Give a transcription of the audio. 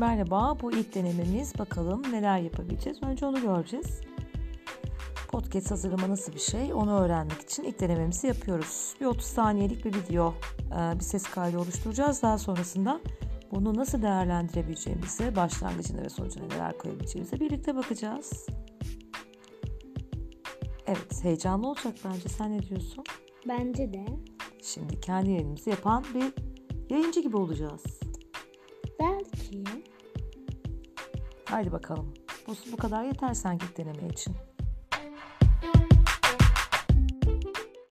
Merhaba, bu ilk denememiz. Bakalım neler yapabileceğiz. Önce onu göreceğiz. Podcast hazırlama nasıl bir şey? Onu öğrenmek için ilk denememizi yapıyoruz. Bir 30 saniyelik bir video, bir ses kaydı oluşturacağız. Daha sonrasında bunu nasıl değerlendirebileceğimize, başlangıcına ve sonucuna neler koyabileceğimize birlikte bakacağız. Evet, heyecanlı olacak bence. Sen ne diyorsun? Bence de. Şimdi kendi yayınımızı yapan bir yayıncı gibi olacağız. Belki. Haydi bakalım. Bu kadar yeter sanki deneme için.